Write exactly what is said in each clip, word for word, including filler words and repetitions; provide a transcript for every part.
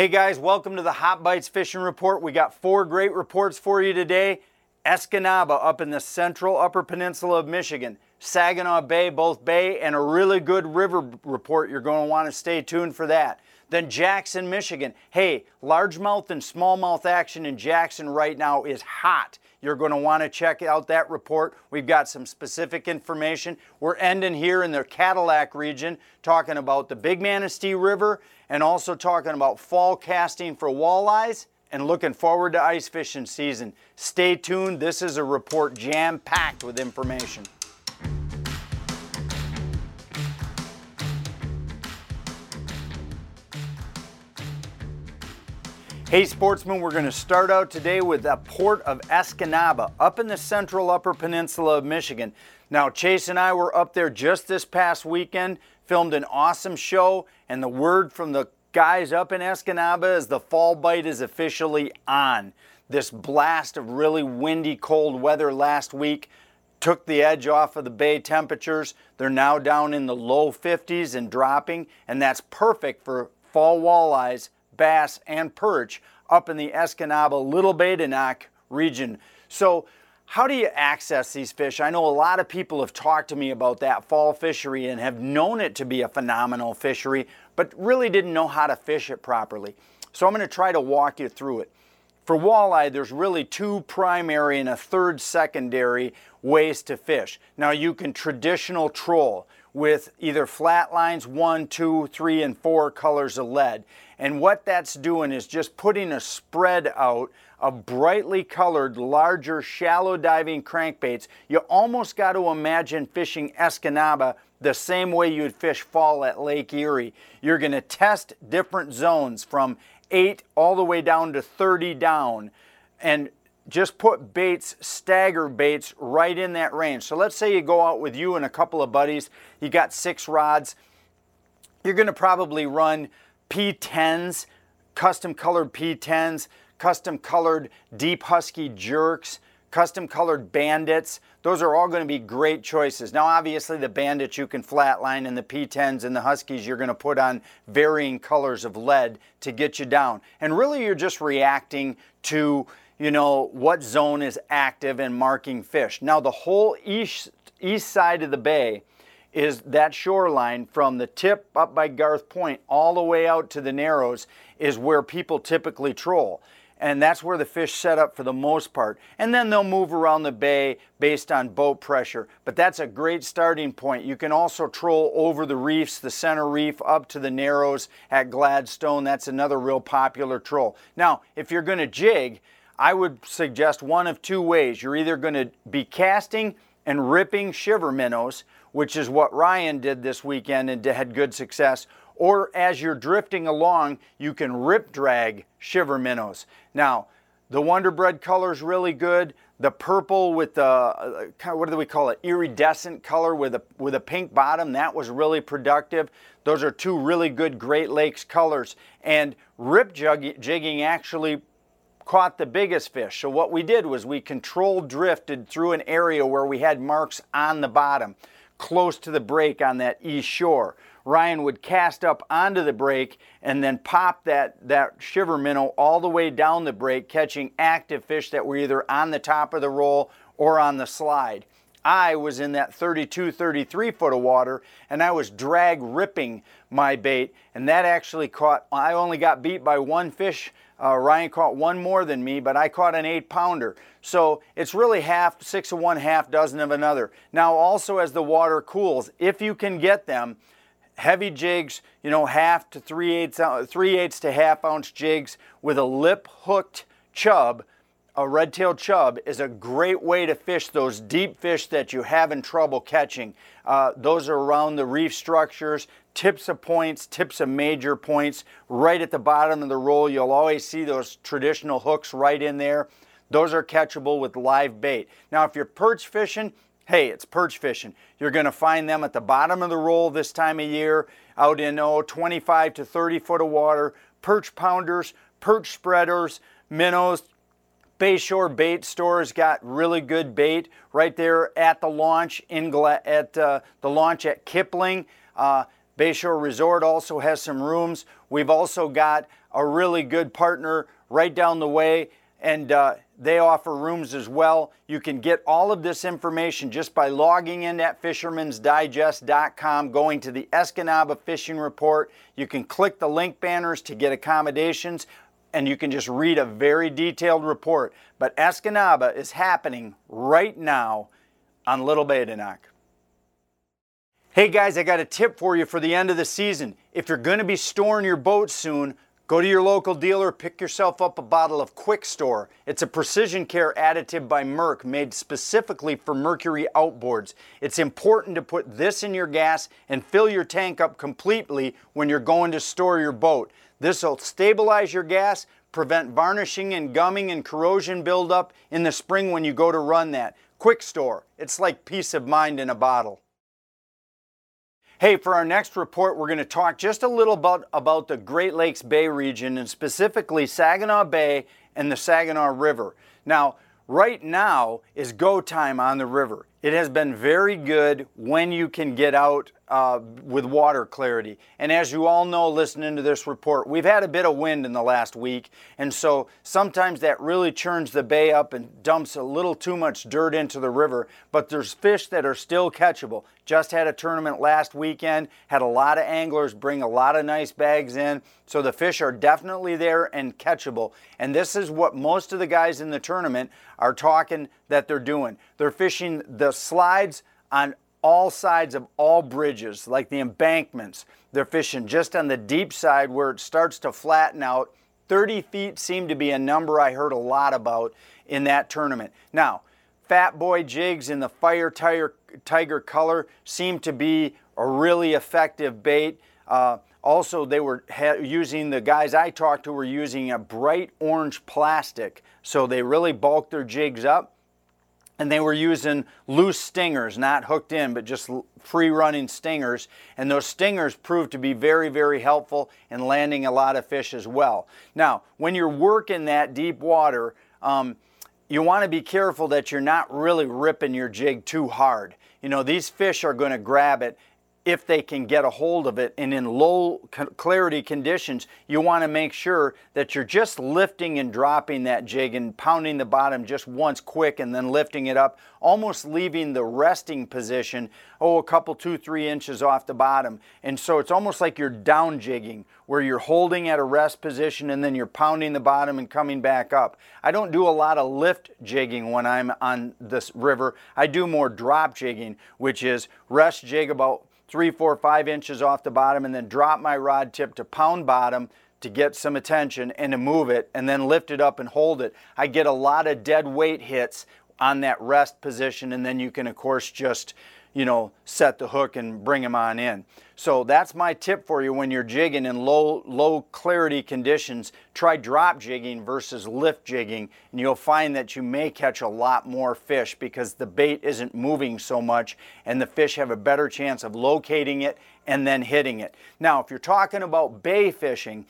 Hey guys, welcome to the Hot Bites Fishing Report. We got four great reports for you today. Escanaba up in the central upper peninsula of Michigan, Saginaw Bay, both bay, and a really good river report. You're going to want to stay tuned for that. Then Jackson, Michigan. Hey, largemouth and smallmouth action in Jackson right now is hot. You're going to want to check out that report. We've got some specific information. We're ending here in the Cadillac region, talking about the Big Manistee River and also talking about fall casting for walleyes and looking forward to ice fishing season. Stay tuned. This is a report jam-packed with information. Hey sportsmen, we're going to start out today with the port of Escanaba, up in the central upper peninsula of Michigan. Now, Chase and I were up there just this past weekend, filmed an awesome show, and the word from the guys up in Escanaba is the fall bite is officially on. This blast of really windy, cold weather last week took the edge off of the bay temperatures. They're now down in the low fifties and dropping, and that's perfect for fall walleyes, bass and perch up in the Escanaba, Little Bay de Noc region. So how do you access these fish? I know a lot of people have talked to me about that fall fishery and have known it to be a phenomenal fishery, but really didn't know how to fish it properly. So I'm going to try to walk you through it. For walleye, there's really two primary and a third secondary ways to fish. Now you can traditional troll with either flat lines, one, two, three, and four colors of lead. And what that's doing is just putting a spread out of brightly colored, larger, shallow diving crankbaits. You almost got to imagine fishing Escanaba the same way you'd fish fall at Lake Erie. You're going to test different zones from eight all the way down to thirty down, and just put baits, stagger baits, right in that range. So let's say you go out with you and a couple of buddies, you got six rods, you're gonna probably run P tens, custom colored P tens, custom colored deep husky jerks, custom colored bandits. Those are all gonna be great choices. Now obviously the bandits you can flatline, and the P tens and the huskies you're gonna put on varying colors of lead to get you down. And really you're just reacting to, you know, what zone is active and marking fish. Now the whole east, east side of the bay is that shoreline from the tip up by Garth Point all the way out to the narrows is where people typically troll. And that's where the fish set up for the most part. And then they'll move around the bay based on boat pressure. But that's a great starting point. You can also troll over the reefs, the center reef, up to the narrows at Gladstone. That's another real popular troll. Now, if you're gonna jig, I would suggest one of two ways. You're either gonna be casting and ripping shiver minnows, which is what Ryan did this weekend and had good success, or as you're drifting along, you can rip drag shiver minnows. Now, the Wonder Bread color is really good. The purple with the, what do we call it, iridescent color with a, with a pink bottom, that was really productive. Those are two really good Great Lakes colors. And rip jigging actually caught the biggest fish. So what we did was we control drifted through an area where we had marks on the bottom, close to the break on that east shore. Ryan would cast up onto the break and then pop that, that shiver minnow all the way down the break, catching active fish that were either on the top of the roll or on the slide. I was in that thirty-two, thirty-three foot of water, and I was drag ripping my bait, and that actually caught, I only got beat by one fish. Uh, Ryan caught one more than me, but I caught an eight pounder. So it's really half, six of one, half dozen of another. Now also as the water cools, if you can get them, heavy jigs, you know, half to three eighths, three eighths to half ounce jigs with a lip hooked chub, a red-tailed chub is a great way to fish those deep fish that you're having trouble catching. Uh, those are around the reef structures, tips of points, tips of major points, right at the bottom of the roll. You'll always see those traditional hooks right in there. Those are catchable with live bait. Now, if you're perch fishing, hey, it's perch fishing. You're gonna find them at the bottom of the roll this time of year, out in oh, twenty-five to thirty foot of water, perch pounders, perch spreaders, minnows. Bayshore Bait Store's got really good bait right there at the launch in at uh, the launch at Kipling. Uh, Bayshore Resort also has some rooms. We've also got a really good partner right down the way, and uh, they offer rooms as well. You can get all of this information just by logging in at fishermans digest dot com, going to the Escanaba Fishing Report. You can click the link banners to get accommodations, and you can just read a very detailed report. But Escanaba is happening right now on Little Bay de Noc. Hey guys, I got a tip for you for the end of the season. If you're going to be storing your boat soon, go to your local dealer, pick yourself up a bottle of Quick Store. It's a precision care additive by Merck made specifically for Mercury outboards. It's important to put this in your gas and fill your tank up completely when you're going to store your boat. This will stabilize your gas, prevent varnishing and gumming and corrosion buildup in the spring when you go to run that. Quick Store, it's like peace of mind in a bottle. Hey, for our next report, we're going to talk just a little about, about the Great Lakes Bay region and specifically Saginaw Bay and the Saginaw River. Now, right now is go time on the river. It has been very good when you can get out uh, with water clarity. And as you all know, listening to this report, we've had a bit of wind in the last week. And so sometimes that really churns the bay up and dumps a little too much dirt into the river. But there's fish that are still catchable. Just had a tournament last weekend, had a lot of anglers bring a lot of nice bags in. So the fish are definitely there and catchable. And this is what most of the guys in the tournament are talking that they're doing. They're fishing the slides on all sides of all bridges, like the embankments. They're fishing just on the deep side where it starts to flatten out. thirty feet seemed to be a number I heard a lot about in that tournament. Now, Fat Boy jigs in the fire tiger, tiger color seemed to be a really effective bait. Uh, also, they were ha- using, the guys I talked to were using a bright orange plastic, so they really bulked their jigs up. And they were using loose stingers, not hooked in, but just free-running stingers. And those stingers proved to be very, very helpful in landing a lot of fish as well. Now, when you're working that deep water, um, you want to be careful that you're not really ripping your jig too hard. You know, these fish are going to grab it if they can get a hold of it. And in low clarity conditions, you want to make sure that you're just lifting and dropping that jig and pounding the bottom just once quick and then lifting it up, almost leaving the resting position, oh, a couple, two, three inches off the bottom. And so it's almost like you're down jigging, where you're holding at a rest position and then you're pounding the bottom and coming back up. I don't do a lot of lift jigging when I'm on this river. I do more drop jigging, which is rest jig about three, four, five inches off the bottom and then drop my rod tip to pound bottom to get some attention and to move it and then lift it up and hold it. I get a lot of dead weight hits on that rest position, and then you can of course just, you know, set the hook and bring them on in. So that's my tip for you when you're jigging in low, low clarity conditions. Try drop jigging versus lift jigging, and you'll find that you may catch a lot more fish because the bait isn't moving so much and the fish have a better chance of locating it and then hitting it. Now, if you're talking about bay fishing,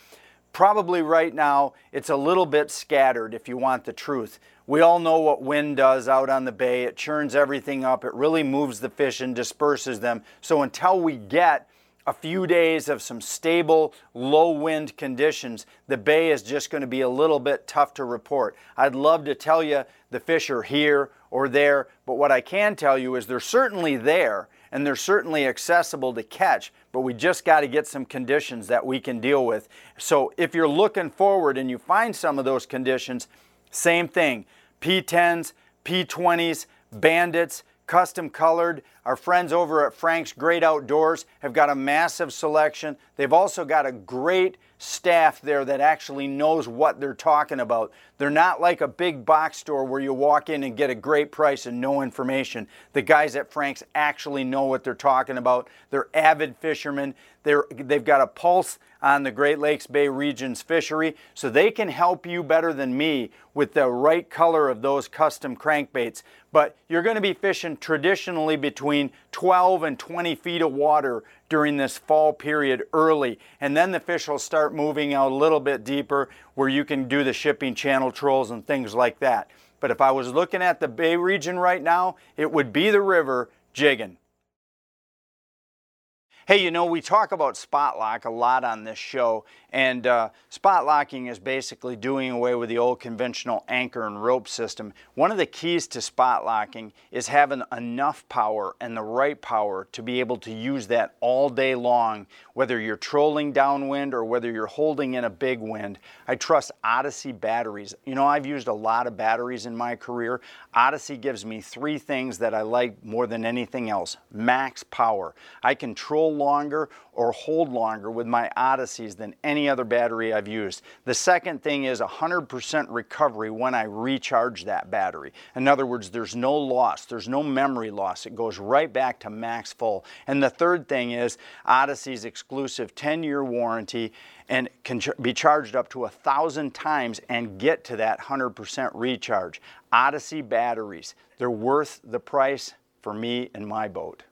probably right now it's a little bit scattered if you want the truth. We all know what wind does out on the bay. It churns everything up. It really moves the fish and disperses them. So until we get a few days of some stable, low wind conditions, the bay is just going to be a little bit tough to report. I'd love to tell you the fish are here or there, but what I can tell you is they're certainly there and they're certainly accessible to catch, but we just got to get some conditions that we can deal with. So if you're looking forward and you find some of those conditions, same thing, P tens, P twenties, bandits, custom colored. Our friends over at Frank's Great Outdoors have got a massive selection. They've also got a great staff there that actually knows what they're talking about. They're not like a big box store where you walk in and get a great price and no information. The guys at Frank's actually know what they're talking about. They're avid fishermen. They're, they've got a pulse on the Great Lakes Bay region's fishery, so they can help you better than me with the right color of those custom crankbaits. But you're going to be fishing traditionally between twelve and twenty feet of water during this fall period early, and then the fish will start moving out a little bit deeper where you can do the shipping channel trolls and things like that. But if I was looking at the bay region right now, it would be the river jigging. Hey, you know, we talk about spot lock a lot on this show, and uh, spot locking is basically doing away with the old conventional anchor and rope system. One of the keys to spot locking is having enough power and the right power to be able to use that all day long, whether you're trolling downwind or whether you're holding in a big wind. I trust Odyssey batteries. You know, I've used a lot of batteries in my career. Odyssey gives me three things that I like more than anything else. Max power. I can troll longer or hold longer with my Odysseys than any other battery I've used. The second thing is one hundred percent recovery when I recharge that battery. In other words, there's no loss, there's no memory loss. It goes right back to max full. And the third thing is Odyssey's exclusive ten-year warranty and can ch- be charged up to a thousand times and get to that one hundred percent recharge. Odyssey batteries, they're worth the price for me and my boat.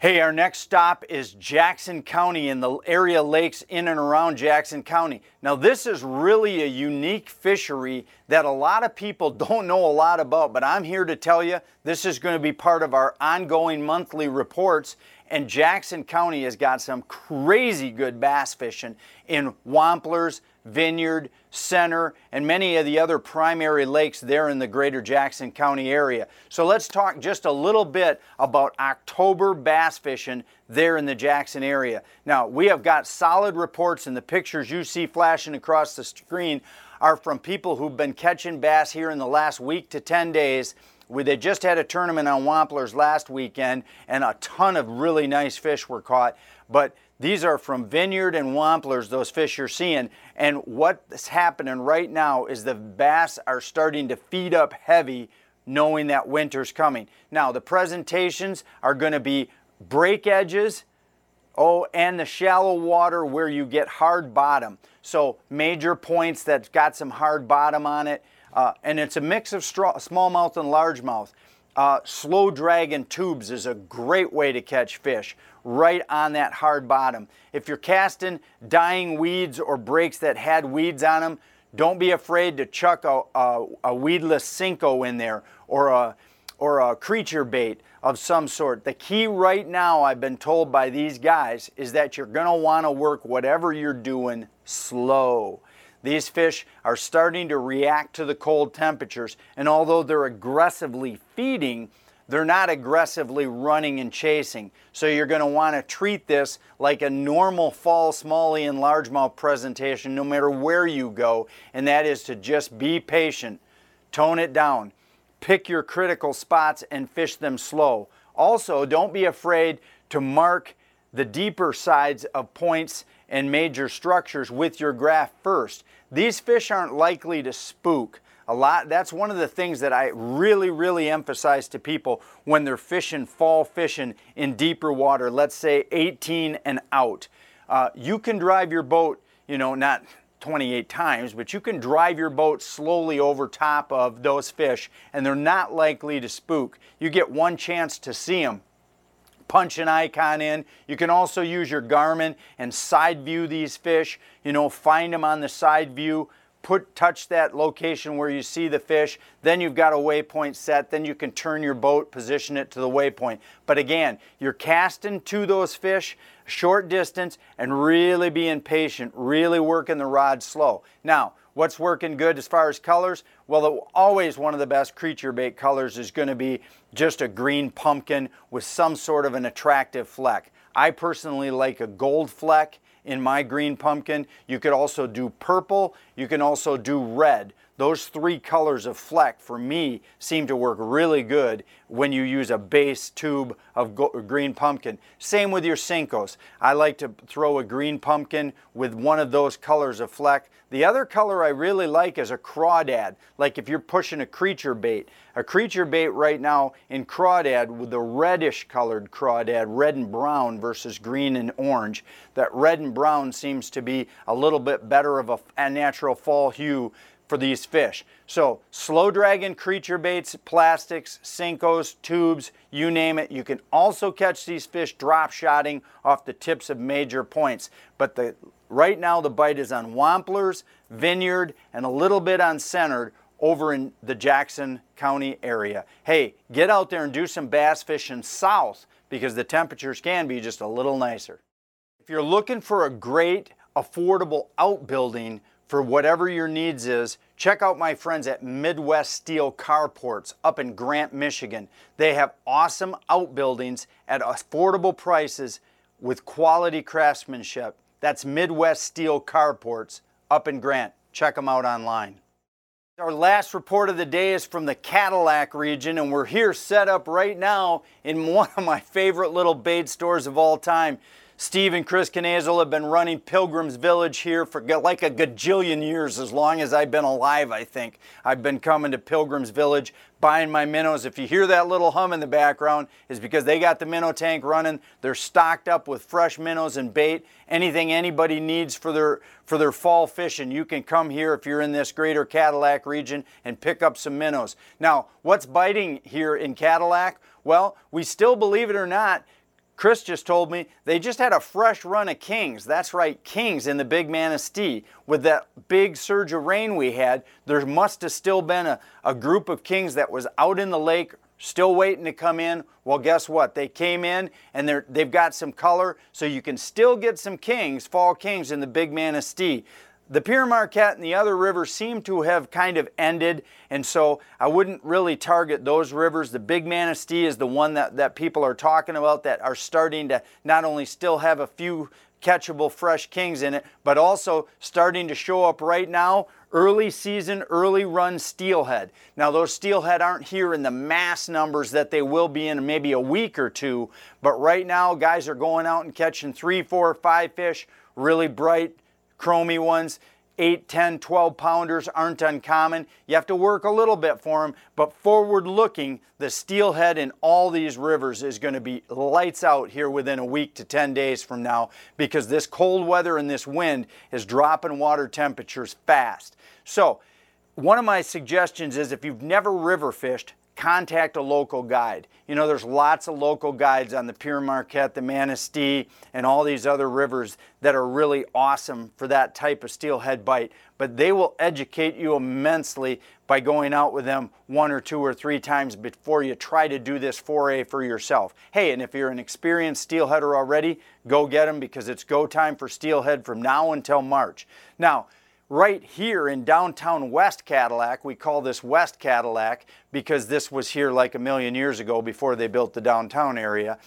Hey, our next stop is Jackson County and the area lakes in and around Jackson County. Now, this is really a unique fishery that a lot of people don't know a lot about, but I'm here to tell you this is going to be part of our ongoing monthly reports. And Jackson County has got some crazy good bass fishing in Wamplers, Vineyard, Center, and many of the other primary lakes there in the greater Jackson County area. So let's talk just a little bit about October bass fishing there in the Jackson area. Now, we have got solid reports, and the pictures you see flashing across the screen are from people who've been catching bass here in the last week to ten days. We, they just had a tournament on Wamplers last weekend, and a ton of really nice fish were caught. But these are from Vineyard and Wamplers, those fish you're seeing. And what's happening right now is the bass are starting to feed up heavy, knowing that winter's coming. Now, the presentations are going to be break edges, oh, and the shallow water where you get hard bottom. So major points that's got some hard bottom on it. Uh, and it's a mix of straw, smallmouth and largemouth. Uh, slow drag in tubes is a great way to catch fish right on that hard bottom. If you're casting dying weeds or breaks that had weeds on them, don't be afraid to chuck a, a, a weedless Cinco in there or a, or a creature bait of some sort. The key right now, I've been told by these guys, is that you're going to want to work whatever you're doing slow. These fish are starting to react to the cold temperatures, and although they're aggressively feeding, they're not aggressively running and chasing. So you're going to want to treat this like a normal fall smallie and largemouth presentation no matter where you go, and that is to just be patient, tone it down, pick your critical spots, and fish them slow. Also, don't be afraid to mark the deeper sides of points and major structures with your graph first. These fish aren't likely to spook a lot. That's one of the things that I really, really emphasize to people when they're fishing, fall fishing in deeper water, let's say eighteen and out. Uh, you can drive your boat, you know, not twenty-eight times, but you can drive your boat slowly over top of those fish, and they're not likely to spook. You get one chance to see them. Punch an icon in. You can also use your Garmin and side view these fish. You know, find them on the side view, put touch that location where you see the fish, then you've got a waypoint set, then you can turn your boat, position it to the waypoint. But again, you're casting to those fish, short distance, and really being patient, really working the rod slow. Now, what's working good as far as colors? Well, always one of the best creature bait colors is going to be just a green pumpkin with some sort of an attractive fleck. I personally like a gold fleck in my green pumpkin. You could also do purple. You can also do red. Those three colors of fleck, for me, seem to work really good when you use a base tube of go- green pumpkin. Same with your Senkos. I like to throw a green pumpkin with one of those colors of fleck. The other color I really like is a crawdad, like if you're pushing a creature bait. A creature bait right now in crawdad with the reddish colored crawdad, red and brown versus green and orange. That red and brown seems to be a little bit better of a, a natural fall hue for these fish. So slow dragging creature baits, plastics, Senkos, tubes, you name it. You can also catch these fish drop shotting off the tips of major points. But the Right now, the bite is on Wamplers, Vineyard, and a little bit on Centered over in the Jackson County area. Hey, get out there and do some bass fishing south because the temperatures can be just a little nicer. If you're looking for a great, affordable outbuilding for whatever your needs is, check out my friends at Midwest Steel Carports up in Grant, Michigan. They have awesome outbuildings at affordable prices with quality craftsmanship. That's Midwest Steel Carports up in Grant. Check them out online. Our last report of the day is from the Cadillac region, and we're here set up right now in one of my favorite little bait stores of all time. Steve and Chris Canazil have been running Pilgrim's Village here for like a gajillion years, as long as I've been alive, I think. I've been coming to Pilgrim's Village, buying my minnows. If you hear that little hum in the background, it's because they got the minnow tank running. They're stocked up with fresh minnows and bait. Anything anybody needs for their, for their fall fishing, you can come here if you're in this greater Cadillac region and pick up some minnows. Now, what's biting here in Cadillac? Well, we still, believe it or not, Chris just told me they just had a fresh run of kings. That's right, kings in the Big Manistee. With that big surge of rain we had, there must have still been a, a group of kings that was out in the lake still waiting to come in. Well, guess what? They came in and they're, they've got some color, so you can still get some kings, fall kings in the Big Manistee. The Pere Marquette and the other rivers seem to have kind of ended, and so I wouldn't really target those rivers. The Big Manistee is the one that, that people are talking about that are starting to not only still have a few catchable fresh kings in it, but also starting to show up right now, early season, early run steelhead. Now, those steelhead aren't here in the mass numbers that they will be in maybe a week or two, but right now guys are going out and catching three, four, five fish, really bright, chromy ones. Eight, ten, twelve pounders aren't uncommon. You have to work a little bit for them, but forward looking, the steelhead in all these rivers is going to be lights out here within a week to ten days from now, because this cold weather and this wind is dropping water temperatures fast. So one of my suggestions is, if you've never river fished, contact a local guide. You know, there's lots of local guides on the Pere Marquette, the Manistee, and all these other rivers that are really awesome for that type of steelhead bite, but they will educate you immensely by going out with them one or two or three times before you try to do this foray for yourself. Hey, and if you're an experienced steelheader already, go get them, because it's go time for steelhead from now until March. Now, right here in downtown West Cadillac, we call this West Cadillac because this was here like a million years ago before they built the downtown area.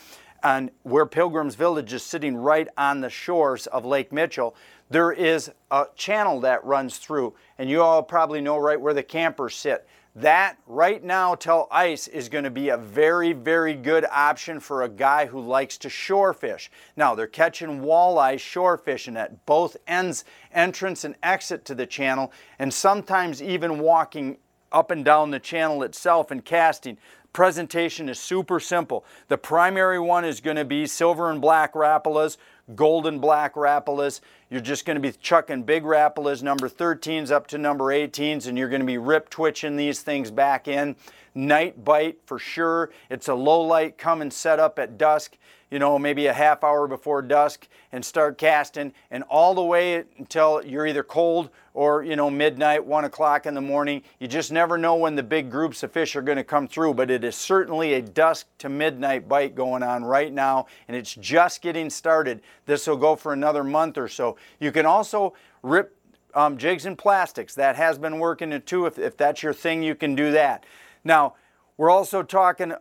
And where Pilgrim's Village is sitting right on the shores of Lake Mitchell, there is a channel that runs through. And you all probably know right where the campers sit. That right now till ice is going to be a very, very good option for a guy who likes to shore fish. Now, they're catching walleye shore fishing at both ends, entrance and exit to the channel, and sometimes even walking up and down the channel itself and casting. Presentation is super simple. The primary one is going to be silver and black Rapalas, golden black Rapalas. You're just going to be chucking big Rapalas, number thirteens up to number eighteens, and you're going to be rip twitching these things back in. Night bite for sure. It's a low light, come and set up at dusk, you know, maybe a half hour before dusk, and start casting, and all the way until you're either cold or, you know, midnight, one o'clock in the morning. You just never know when the big groups of fish are going to come through, but it is certainly a dusk to midnight bite going on right now, and it's just getting started. This will go for another month or so. You can also rip um, jigs and plastics. That has been working too. If, if that's your thing, you can do that. Now, we're also talking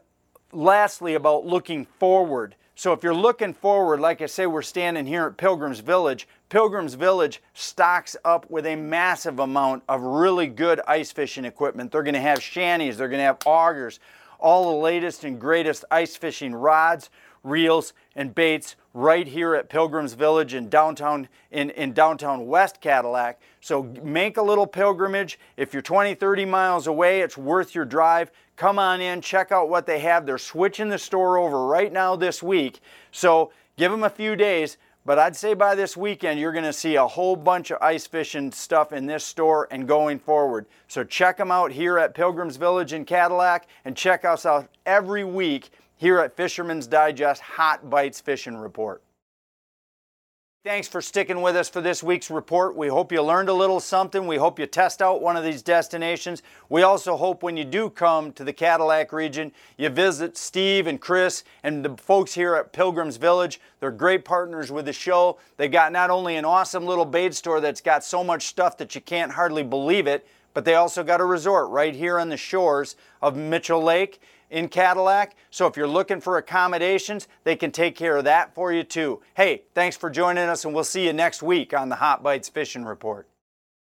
lastly about looking forward. So if you're looking forward, like I say, we're standing here at Pilgrim's Village. Pilgrim's Village stocks up with a massive amount of really good ice fishing equipment. They're going to have shanties, they're going to have augers, all the latest and greatest ice fishing rods, reels, and baits right here at Pilgrim's Village in downtown in, in downtown West Cadillac. So make a little pilgrimage. If you're twenty, thirty miles away, it's worth your drive. Come on in, check out what they have. They're switching the store over right now this week. So give them a few days, but I'd say by this weekend, you're gonna see a whole bunch of ice fishing stuff in this store and going forward. So check them out here at Pilgrim's Village in Cadillac, and check us out every week here at Fisherman's Digest Hot Bites Fishing Report. Thanks for sticking with us for this week's report. We hope you learned a little something. We hope you test out one of these destinations. We also hope when you do come to the Cadillac region, you visit Steve and Chris and the folks here at Pilgrim's Village. They're great partners with the show. They got not only an awesome little bait store that's got so much stuff that you can't hardly believe it, but they also got a resort right here on the shores of Mitchell Lake in Cadillac. So if you're looking for accommodations, they can take care of that for you too. Hey, thanks for joining us, and we'll see you next week on the Hot Bites Fishing Report.